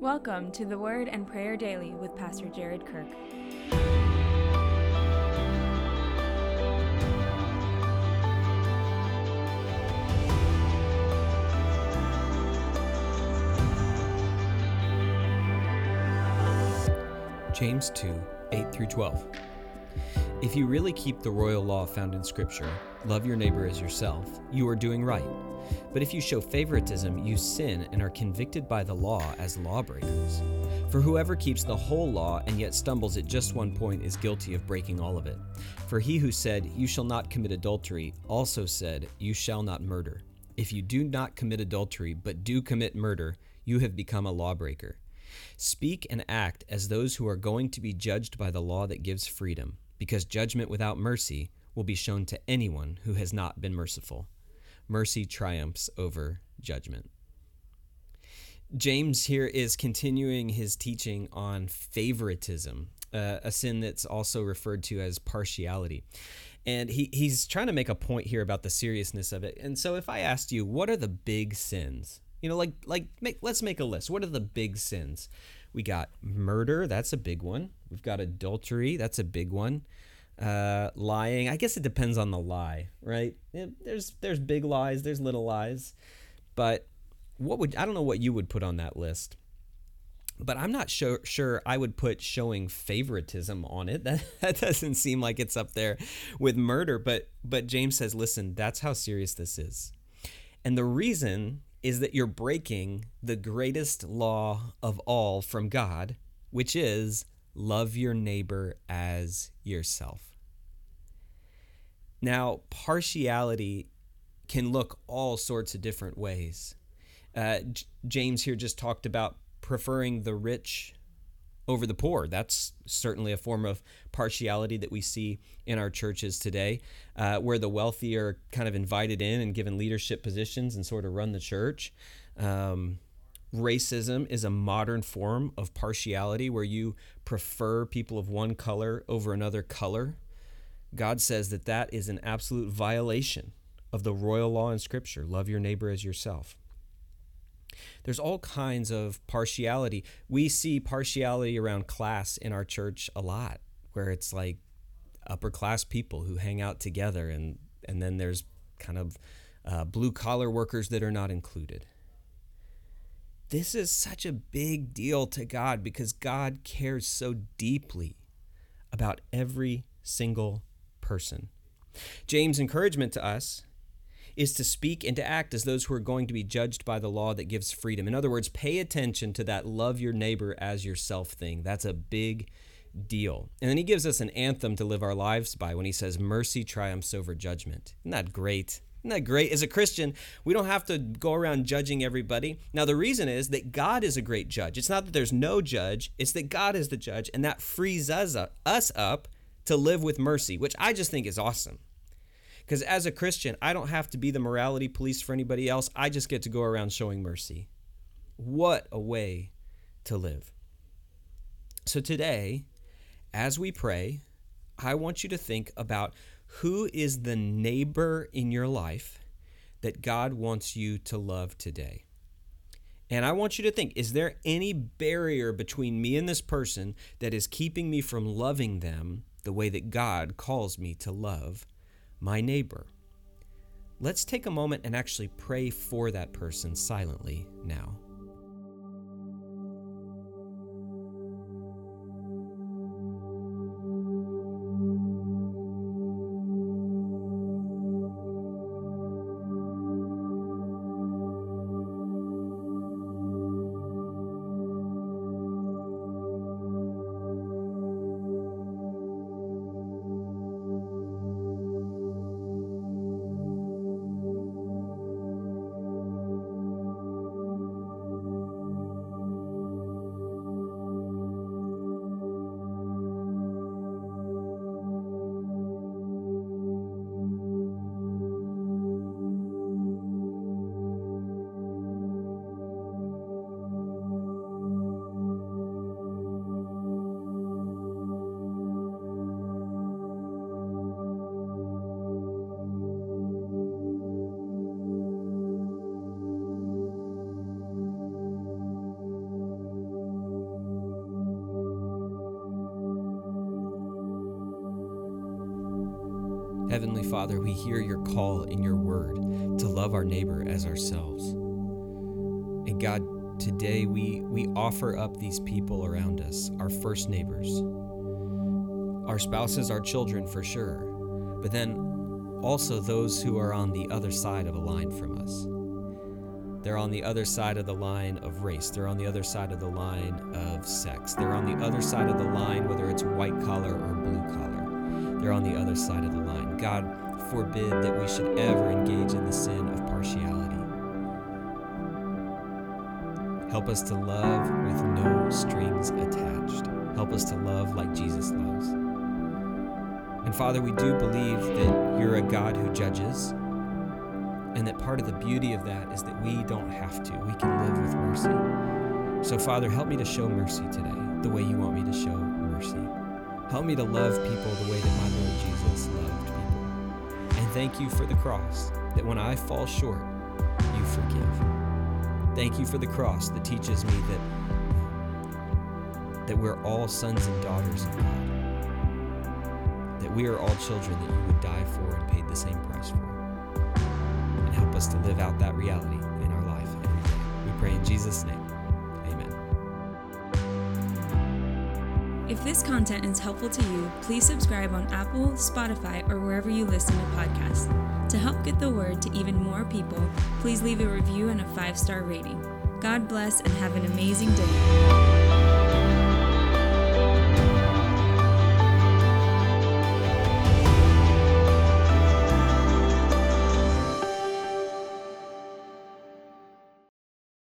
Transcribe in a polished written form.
Welcome to the Word and Prayer Daily with Pastor Jared Kirk. James 2, 8-12. If you really keep the royal law found in Scripture, love your neighbor as yourself, you are doing right. But if you show favoritism, you sin and are convicted by the law as lawbreakers. For whoever keeps the whole law and yet stumbles at just one point is guilty of breaking all of it. For he who said, "You shall not commit adultery," also said, "You shall not murder." If you do not commit adultery, but do commit murder, you have become a lawbreaker. Speak and act as those who are going to be judged by the law that gives freedom, because judgment without mercy will be shown to anyone who has not been merciful. Mercy triumphs over judgment. James here is continuing his teaching on favoritism, a sin that's also referred to as partiality. And he's trying to make a point here about the seriousness of it. And so if I asked you, what are the big sins? Let's make a list. What are the big sins? We got murder. That's a big one. We've got adultery. That's a big one. Lying, I guess it depends on the lie, right? There's big lies, there's little lies, but I don't know what you would put on that list, but I'm not sure I would put showing favoritism on it. That doesn't seem like it's up there with murder, but James says, listen, that's how serious this is. And the reason is that you're breaking the greatest law of all from God, which is love your neighbor as yourself. Now, partiality can look all sorts of different ways. James here just talked about preferring the rich over the poor. That's certainly a form of partiality that we see in our churches today, where the wealthy are kind of invited in and given leadership positions and sort of run the church. Racism is a modern form of partiality where you prefer people of one color over another color. God says that is an absolute violation of the royal law in Scripture. Love your neighbor as yourself. There's all kinds of partiality. We see partiality around class in our church a lot, where it's like upper class people who hang out together, and then there's kind of blue collar workers that are not included. This is such a big deal to God because God cares so deeply about every single person. James' encouragement to us is to speak and to act as those who are going to be judged by the law that gives freedom. In other words, pay attention to that love your neighbor as yourself thing. That's a big deal. And then he gives us an anthem to live our lives by when he says, mercy triumphs over judgment. Isn't that great? Isn't that great? As a Christian, we don't have to go around judging everybody. Now, the reason is that God is a great judge. It's not that there's no judge. It's that God is the judge, and that frees us up to live with mercy, which I just think is awesome. Because as a Christian, I don't have to be the morality police for anybody else. I just get to go around showing mercy. What a way to live. So today, as we pray, I want you to think about who is the neighbor in your life that God wants you to love today. And I want you to think, is there any barrier between me and this person that is keeping me from loving them the way that God calls me to love my neighbor? Let's take a moment and actually pray for that person silently now. Heavenly Father, we hear your call in your word to love our neighbor as ourselves. And God, today we offer up these people around us, our first neighbors, our spouses, our children for sure, but then also those who are on the other side of a line from us. They're on the other side of the line of race. They're on the other side of the line of sex. They're on the other side of the line, whether it's white collar or blue collar. They're on the other side of the line. God forbid that we should ever engage in the sin of partiality. Help us to love with no strings attached. Help us to love like Jesus loves. And Father, we do believe that you're a God who judges. And that part of the beauty of that is that we don't have to. We can live with mercy. So, Father, help me to show mercy today the way you want me to show mercy. Help me to love people the way that my Lord Jesus loved people. And thank you for the cross, that when I fall short, you forgive. Thank you for the cross that teaches me that we're all sons and daughters of God, that we are all children that you would die for and paid the same price for. Help us to live out that reality in our life every day. We pray in Jesus' name. Amen. If this content is helpful to you, please subscribe on Apple, Spotify, or wherever you listen to podcasts. To help get the word to even more people, please leave a review and a 5-star rating. God bless and have an amazing day.